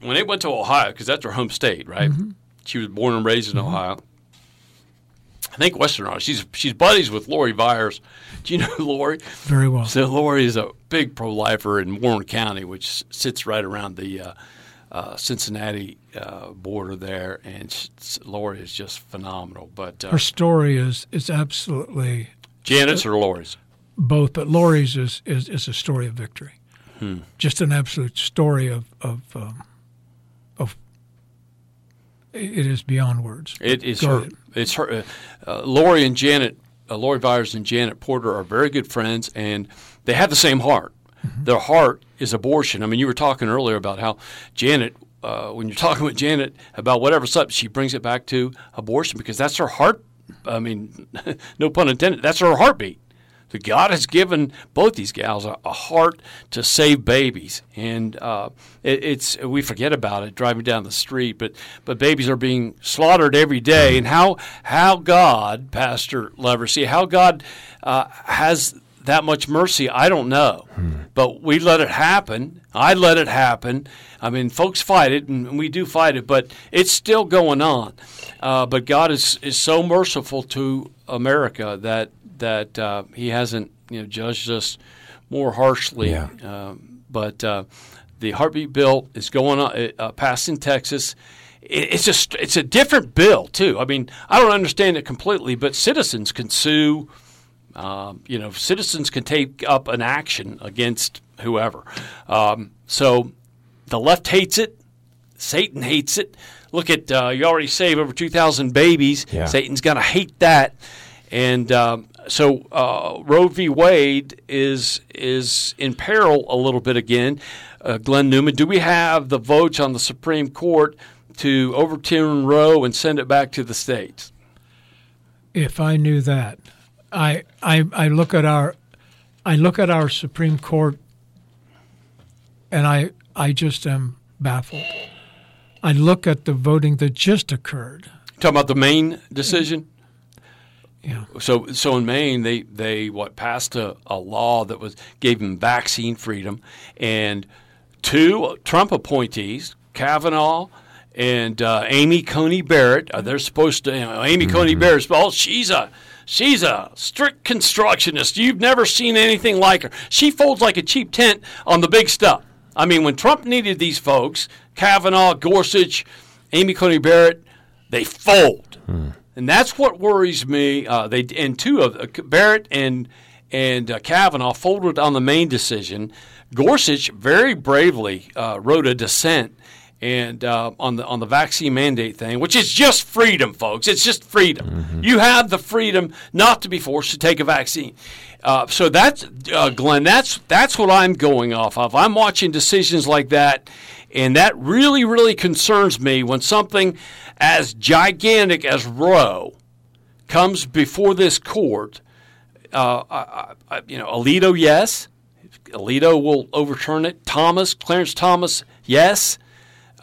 it went to Ohio, because that's her home state, right? Mm-hmm. She was born and raised in Ohio. I think Western Ohio. She's buddies with Lori Viers. Do you know Lori? Very well. So Lori is a big pro-lifer in Warren County, which sits right around the Cincinnati border there. And Lori is just phenomenal. But her story is absolutely – Janet's or Lori's? Both, but Lori's is a story of victory. Hmm. Just an absolute story of it is beyond words. It is her. It's her. Lori and Janet, Lori Viers and Janet Porter are very good friends, and they have the same heart. Mm-hmm. Their heart is abortion. I mean, you were talking earlier about how Janet, when you're talking with Janet about whatever's up, she brings it back to abortion, because that's her heart. I mean, no pun intended. That's her heartbeat. So God has given both these gals a heart to save babies, and we forget about it driving down the street. But babies are being slaughtered every day, and how God, Pastor Leversee, how God has that much mercy, I don't know. But we let it happen. I let it happen. I mean, folks fight it, and we do fight it, but it's still going on. But God is so merciful to America that He hasn't judged us more harshly. Yeah. But the Heartbeat Bill is going on, passed in Texas. It's a different bill too. I mean, I don't understand it completely, but citizens can sue. Citizens can take up an action against whoever. So the left hates it. Satan hates it. Look at you already saved over 2,000 babies. Yeah. Satan's going to hate that. And so Roe v. Wade is in peril a little bit again. Glenn Newman, do we have the votes on the Supreme Court to overturn Roe and send it back to the states? If I knew that. I look at our Supreme Court and I just am baffled. I look at the voting that just occurred. Talking about the Maine decision? Yeah. So in Maine they passed a law that gave them vaccine freedom, and two Trump appointees, Kavanaugh and Amy Coney Barrett, they're supposed to Amy Coney Barrett, she's a strict constructionist. You've never seen anything like her. She folds like a cheap tent on the big stuff. I mean, when Trump needed these folks, Kavanaugh, Gorsuch, Amy Coney Barrett, they fold. Hmm. And that's what worries me. Barrett and Kavanaugh folded on the Maine decision. Gorsuch very bravely wrote a dissent and on the vaccine mandate thing, which is just freedom, folks. It's just freedom. Mm-hmm. You have the freedom not to be forced to take a vaccine. So that's Glenn. That's what I'm going off of. I'm watching decisions like that, and that really, really concerns me when something as gigantic as Roe comes before this court. Alito, yes. Alito will overturn it. Clarence Thomas, yes.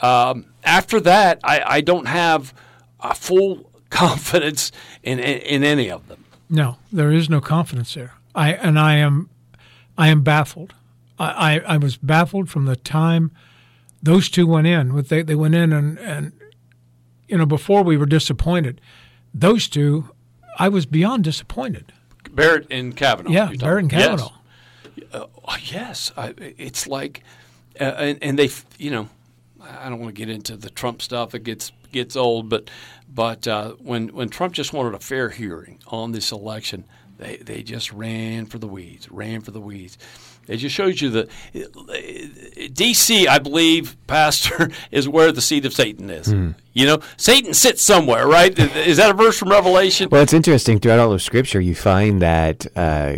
After that, I don't have a full confidence in any of them. No, there is no confidence there. I am baffled. I was baffled from the time those two went in. They went in and before we were disappointed. Those two, I was beyond disappointed. Barrett and Kavanaugh. Yeah, Barrett and Kavanaugh. Yes, it's like, and they, I don't want to get into the Trump stuff. It gets old, but when Trump just wanted a fair hearing on this election, they just ran for the weeds. It just shows you that D.C., I believe, Pastor, is where the seat of Satan is. Mm. Satan sits somewhere, right? Is that a verse from Revelation? Well, it's interesting. Throughout all of Scripture, you find that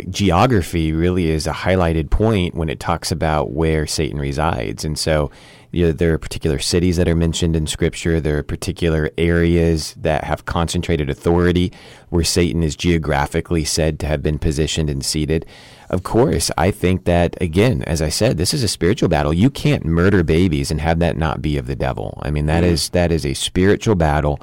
geography really is a highlighted point when it talks about where Satan resides. And so there are particular cities that are mentioned in Scripture. There are particular areas that have concentrated authority where Satan is geographically said to have been positioned and seated. Of course, I think that, again, as I said, this is a spiritual battle. You can't murder babies and have that not be of the devil. I mean, that is a spiritual battle,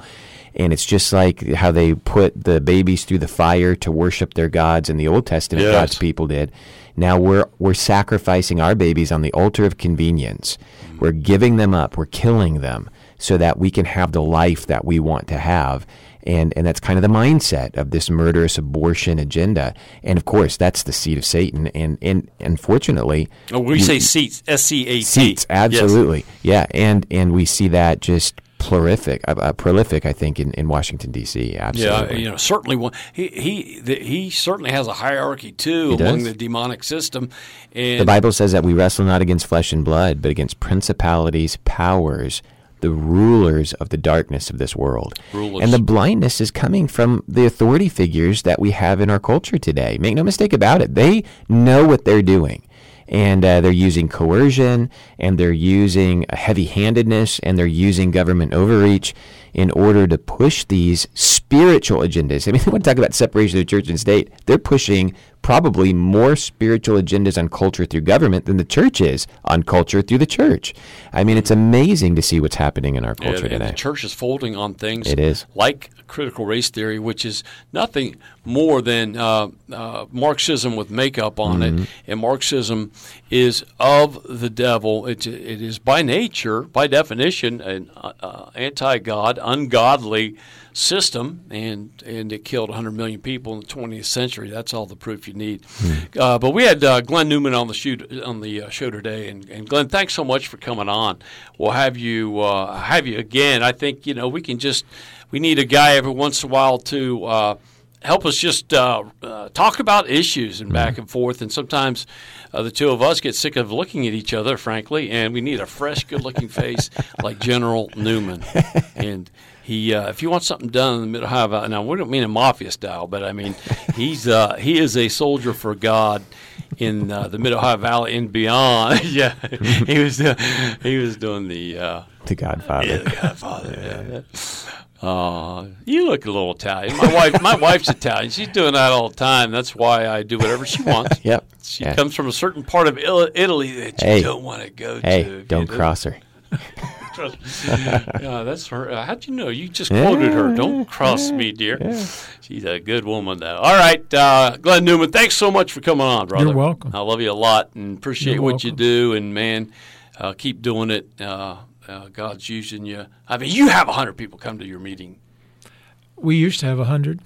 and it's just like how they put the babies through the fire to worship their gods in the Old Testament. Yes. God's people did. Now we're sacrificing our babies on the altar of convenience. We're giving them up. We're killing them so that we can have the life that we want to have. And that's kind of the mindset of this murderous abortion agenda. And, of course, that's the seat of Satan. And unfortunately... Oh, we say seats, S-C-A-T. Seats, absolutely. Yes. Yeah, and we see that just prolific, I think, in Washington, D.C. Absolutely. Yeah, certainly one. He certainly has a hierarchy, too, among the demonic system. And the Bible says that we wrestle not against flesh and blood, but against principalities, powers, the rulers of the darkness of this world. Rulers. And the blindness is coming from the authority figures that we have in our culture today. Make no mistake about it. They know what they're doing. And they're using coercion, and they're using heavy-handedness, and they're using government overreach in order to push these spiritual agendas. I mean, they want to talk about separation of church and state. They're pushing probably more spiritual agendas on culture through government than the church is on culture through the church. I mean, it's amazing to see what's happening in our culture today. The church is folding on things like critical race theory, which is nothing more than Marxism with makeup on it. And Marxism is of the devil. It is by nature, by definition, an anti-God, ungodly system, and it killed 100 million people in the 20th century. That's all the proof you need. But we had Glenn Newman on the show today, and Glenn, thanks so much for coming on. We'll have you again. I think we can we need a guy every once in a while to help us just talk about issues and back and forth. And sometimes the two of us get sick of looking at each other, frankly, and we need a fresh, good-looking face like General Newman. And he, if you want something done in the Mid Ohio Valley, now we don't mean a mafia style, but I mean he is a soldier for God in the Mid Ohio Valley and beyond. Yeah, he was doing the Godfather. Yeah, the Godfather. You look a little Italian. My wife's Italian. She's doing that all the time. That's why I do whatever she wants. Yep. She comes from a certain part of Italy that you don't want to go to. Hey, don't cross her. That's her. How'd you know? You just quoted her. Don't cross me, dear. Yeah. She's a good woman, though. All right, Glenn Newman, thanks so much for coming on, brother. You're welcome. I love you a lot and appreciate what you do. And, man, keep doing it. God's using you. I mean, you have 100 people come to your meeting. We used to have 100.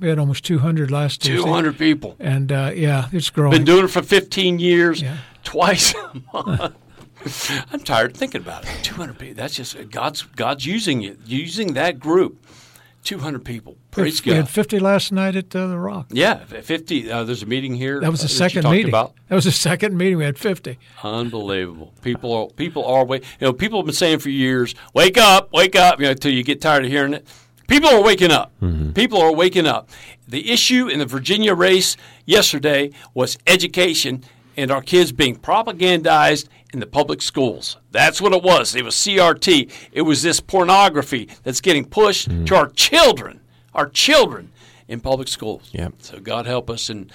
We had almost 200 last Tuesday. 200 people. And, it's growing. Been doing it for 15 years, twice a month. I'm tired thinking about it. 200 people. That's just God's using it, using that group. 200 people. Praise God. We had 50 last night at the Rock. Yeah, 50. There's a meeting here. That was the second meeting. That was the second meeting. We had 50. Unbelievable. People are people have been saying for years, wake up, until you get tired of hearing it. People are waking up. Mm-hmm. People are waking up. The issue in the Virginia race yesterday was education and our kids being propagandized in the public schools. That's what it was. It was CRT. It was this pornography that's getting pushed to our children in public schools. Yep. So God help us, and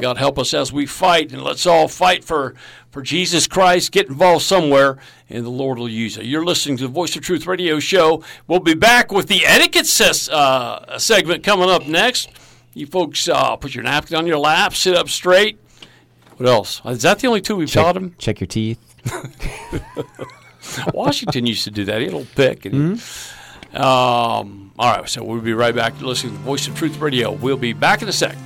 God help us as we fight, and let's all fight for Jesus Christ. Get involved somewhere, and the Lord will use you. You're listening to the Voice of Truth radio show. We'll be back with the etiquette segment coming up next. You folks put your napkin on your lap, sit up straight. What else? Is that the only two we've taught him? Check your teeth. Washington used to do that. He had a little pick. And all right, so we'll be right back to listening to Voice of Truth Radio. We'll be back in a sec.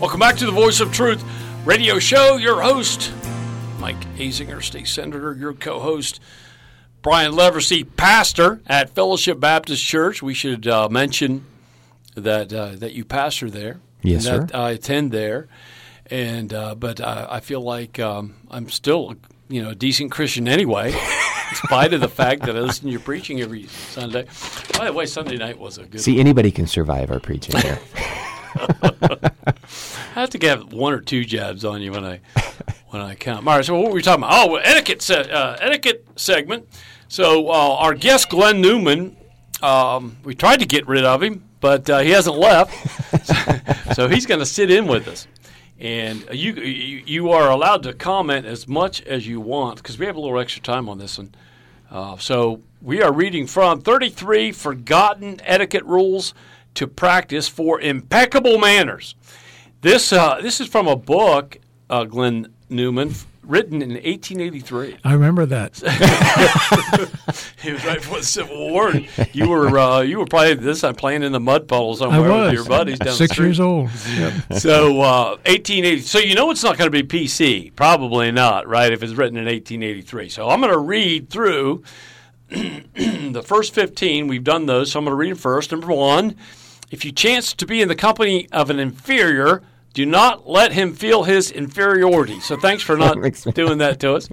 Welcome back to the Voice of Truth radio show. Your host, Mike Azinger, state senator, your co-host, Brian Leversee, pastor at Fellowship Baptist Church. We should mention that you pastor there. Yes, and that I attend there, and but I feel like I'm still a decent Christian anyway, in spite of the fact that I listen to your preaching every Sunday. By the way, Sunday night was a good. See, anybody can survive our preaching there. I have to get one or two jabs on you when I come. All right, so what were we talking about? Oh, well, etiquette segment. So our guest, Glenn Newman, we tried to get rid of him, but he hasn't left, so he's going to sit in with us. And you are allowed to comment as much as you want because we have a little extra time on this one. So we are reading from 33 Forgotten Etiquette Rules to Practice for Impeccable Manners. This is from a book, Glenn Newman, written in 1883. I remember that. It was right before the Civil War. You were probably this time playing in the mud puddle somewhere with your buddies down the street. 6 years old. Yep. So 1880. So it's not going to be PC. Probably not, right? If it's written in 1883. So I'm going to read through the first 15. We've done those. So I'm going to read them first. Number one. If you chance to be in the company of an inferior, do not let him feel his inferiority. So thanks for not doing that to us.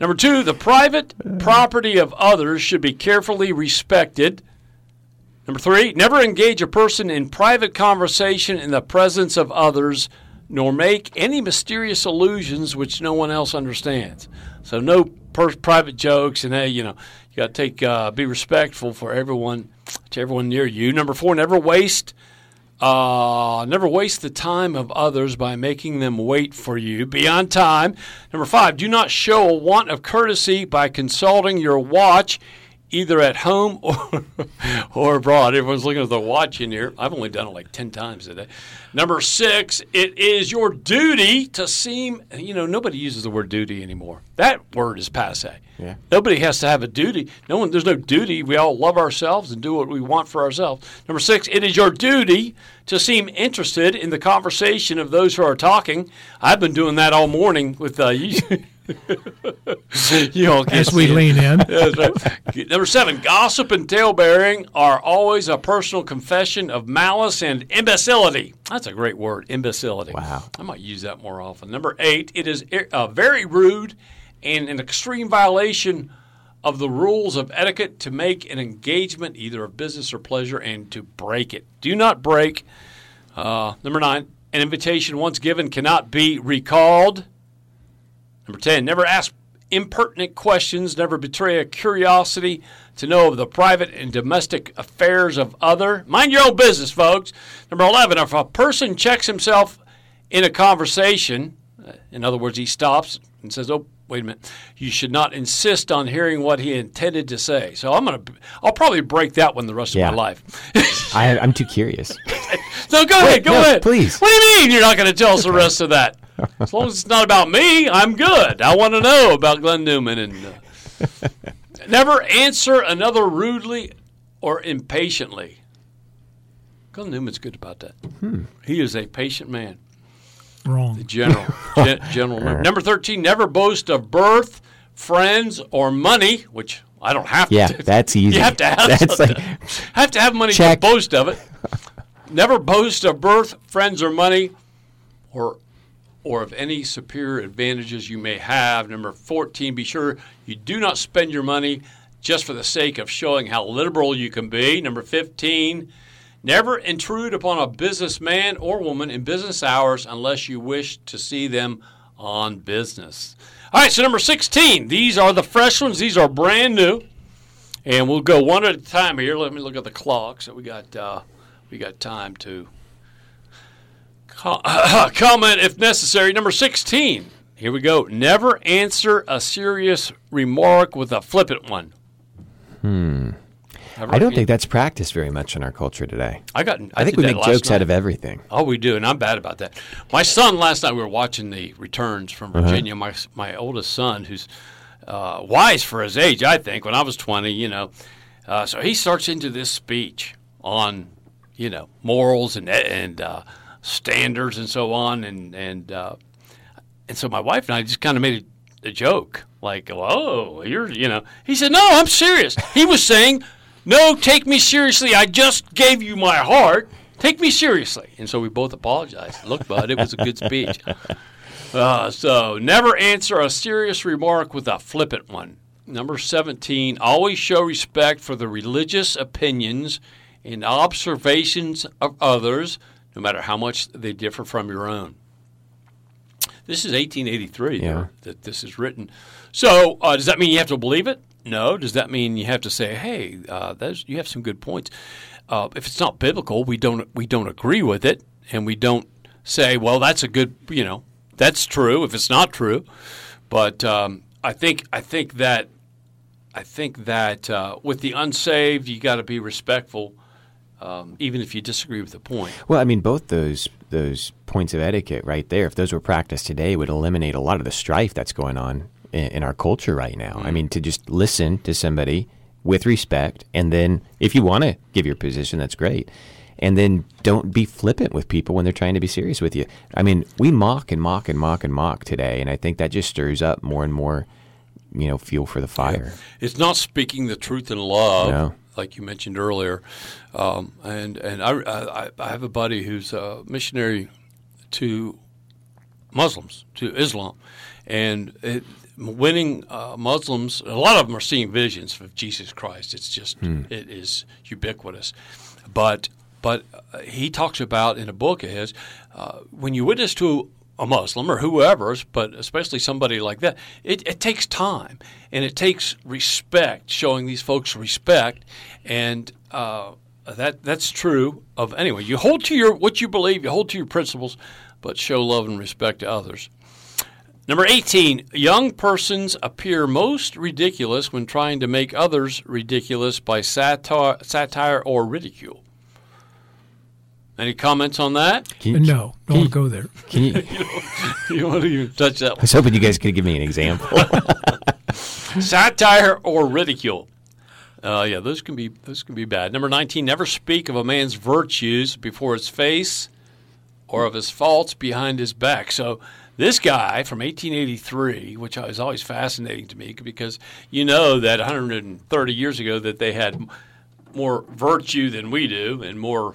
Number two, the private property of others should be carefully respected. Number three, never engage a person in private conversation in the presence of others, nor make any mysterious allusions which no one else understands. So no private jokes, and hey, you know, you got to take be respectful for everyone, to everyone near you. Number 4, never waste the time of others by making them wait for you. Be on time. Number 5, do not show a want of courtesy by consulting your watch, either at home or abroad. Everyone's looking at their watch in here. I've only done it like 10 times today. Number 6, it is your duty to seem, you know, nobody uses the word duty anymore. That word is passé. Yeah. Nobody has to have a duty. No one. There's no duty. We all love ourselves and do what we want for ourselves. Number 6, it is your duty to seem interested in the conversation of those who are talking. I've been doing that all morning with you. You all as we lean in. That's right. Number 7, gossip and tale-bearing are always a personal confession of malice and imbecility. That's a great word, imbecility. Wow. I might use that more often. Number 8, it is very rude and an extreme violation of the rules of etiquette to make an engagement either of business or pleasure and to break it. Do not break. Number 9, an invitation once given cannot be recalled. Number 10, never ask impertinent questions, never betray a curiosity to know of the private and domestic affairs of other. Mind your own business, folks. Number 11, if a person checks himself in a conversation, in other words, he stops and says, oh, wait a minute, you should not insist on hearing what he intended to say. So I'll probably break that one the rest of my life. I'm too curious. So go ahead. Please. What do you mean you're not going to tell us the rest of that? As long as it's not about me, I'm good. I want to know about Glenn Newman. And never answer another rudely or impatiently. Glenn Newman's good about that. He is a patient man. Wrong. The general. General. Number 13, never boast of birth, friends, or money, which I don't have to. Yeah, that's easy. You have to have something. Have to have money to boast of it. Never boast of birth, friends, or money, or of any superior advantages you may have. Number 14, be sure you do not spend your money just for the sake of showing how liberal you can be. Number 15, never intrude upon a businessman or woman in business hours unless you wish to see them on business. All right, so number 16, these are the fresh ones. These are brand new. And we'll go one at a time here. Let me look at the clock. So we got time to... comment if necessary. Number 16. Here we go. Never answer a serious remark with a flippant one. I don't think that's practiced very much in our culture today. I think we make jokes out of everything. Oh, we do, and I'm bad about that. My son, last night we were watching the returns from Virginia. My oldest son, who's wise for his age, I think. When I was 20, you know. So he starts into this speech on, you know, morals and standards and so on, and so my wife and I just kind of made a joke, like, "Oh, you're," you know. He said, "No, I'm serious." He was saying, "No, take me seriously. I just gave you my heart. Take me seriously." And so we both apologized. Look, bud, it was a good speech. So never answer a serious remark with a flippant one. Number 17, always show respect for the religious opinions and observations of others, no matter how much they differ from your own. This is 1883 that this is written. So does that mean you have to believe it? No. Does that mean you have to say, hey, you have some good points? If it's not biblical, we don't agree with it, and we don't say, well, that's a good, you know, that's true if it's not true. But I think that with the unsaved, you got to be respectful. Even if you disagree with the point. Well, I mean, both those points of etiquette right there, if those were practiced today, would eliminate a lot of the strife that's going on in our culture right now. I mean, to just listen to somebody with respect, and then if you want to give your position, that's great. And then don't be flippant with people when they're trying to be serious with you. I mean, we mock and mock and mock and mock today, and I think that just stirs up more and more, you know, fuel for the fire. Yeah. It's not speaking the truth in love. No. Like you mentioned earlier, and I have a buddy who's a missionary to Muslims, to Islam, and winning Muslims, a lot of them are seeing visions of Jesus Christ. It's just it is ubiquitous. But he talks about in a book of his, when you witness to a Muslim or whoever, but especially somebody like that, it takes time and it takes respect, showing these folks respect, and that's true of anyway. You hold to your what you believe, you hold to your principles, but show love and respect to others. Number 18, young persons appear most ridiculous when trying to make others ridiculous by satire or ridicule. Any comments on that? No, don't want to go there. You don't want to even touch that one. I was hoping you guys could give me an example. Satire or ridicule. Yeah, those can be bad. Number 19, never speak of a man's virtues before his face or of his faults behind his back. So this guy from 1883, which is always fascinating to me because you know that 130 years ago that they had more virtue than we do and more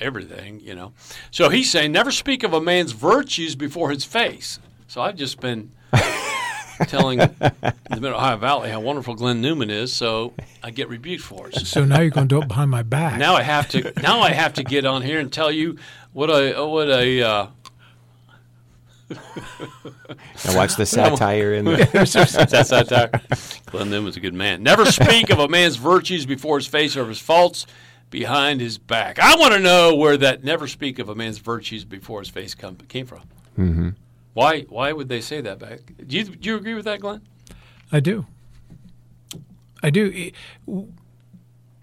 everything, you know. So he's saying never speak of a man's virtues before his face. So I've just been telling the Mid Ohio Valley how wonderful Glenn Newman is, so I get rebuked for it. So now you're going to do it behind my back. Now I have to get on here and tell you what a Now watch the satire in there. That's satire. Glenn Newman's a good man. Never speak of a man's virtues before his face or his faults behind his back. I want to know where that never speak of a man's virtues before his face came from. Mm-hmm. Why would they say that back? Do you agree with that, Glenn? I do.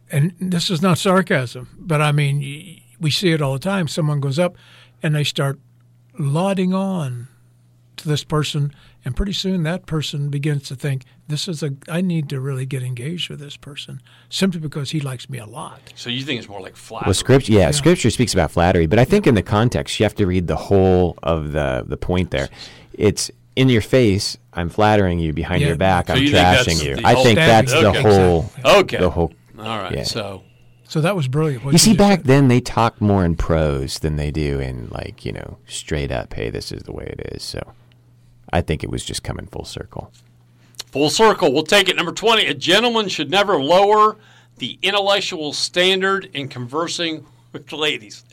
And this is not sarcasm, but I mean, we see it all the time. Someone goes up and they start lauding on to this person, and pretty soon that person begins to think, I need to really get engaged with this person simply because he likes me a lot. So you think it's more like flattery? Well, Scripture speaks about flattery, but I think in the context, you have to read the whole of the point there. It's in your face, I'm flattering you, behind your back, so I'm trashing you. I think that's the whole. Okay. The whole. All right. Yeah. So that was brilliant. You see, back then they talk more in prose than they do in straight up, hey, this is the way it is. So I think it was just coming full circle. Full circle. We'll take it. Number 20, a gentleman should never lower the intellectual standard in conversing with ladies.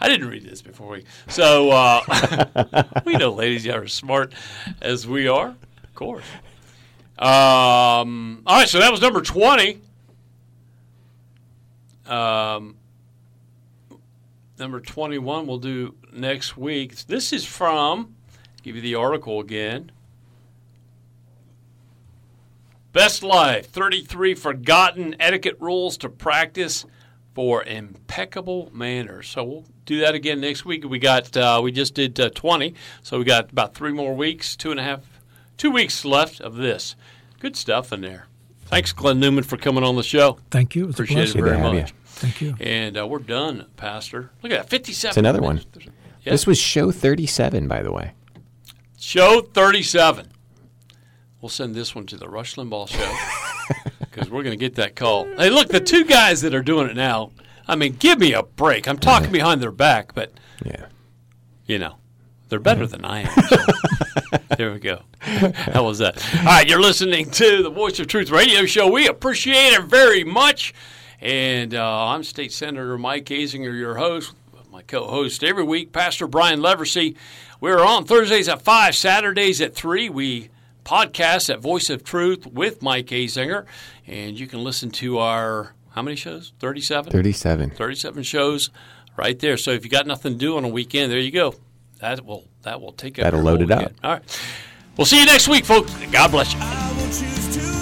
I didn't read this before. We know ladies are as smart as we are, of course. All right, so that was number 20. Number 21 we'll do next week. This is from, give you the article again, Best Life, 33 Forgotten Etiquette Rules to Practice for Impeccable Manners. So we'll do that again next week. We just did 20, so we got about 3 more weeks, 2 weeks left of this. Good stuff in there. Thanks, Glenn Newman, for coming on the show. Thank you. It's appreciate a pleasure. It very much. You. Thank you. And we're done, Pastor. Look at that, 57. It's another minutes. One. Yeah. This was show 37, by the way. Show 37. We'll send this one to the Rush Limbaugh show because we're going to get that call. Hey, look, the two guys that are doing it now, I mean, give me a break. I'm talking behind their back, but, they're better than I am. So. There we go. How was that? All right, you're listening to the Voice of Truth radio show. We appreciate it very much. And I'm State Senator Mike Azinger, your host, my co-host every week, Pastor Brian Leversee. We're on Thursdays at 5, Saturdays at 3. We podcast at Voice of Truth with Mike Azinger. And you can listen to our, how many shows? 37? 37 shows right there. So if you got nothing to do on a weekend, there you go. That'll load it up. All right. We'll see you next week, folks. God bless you.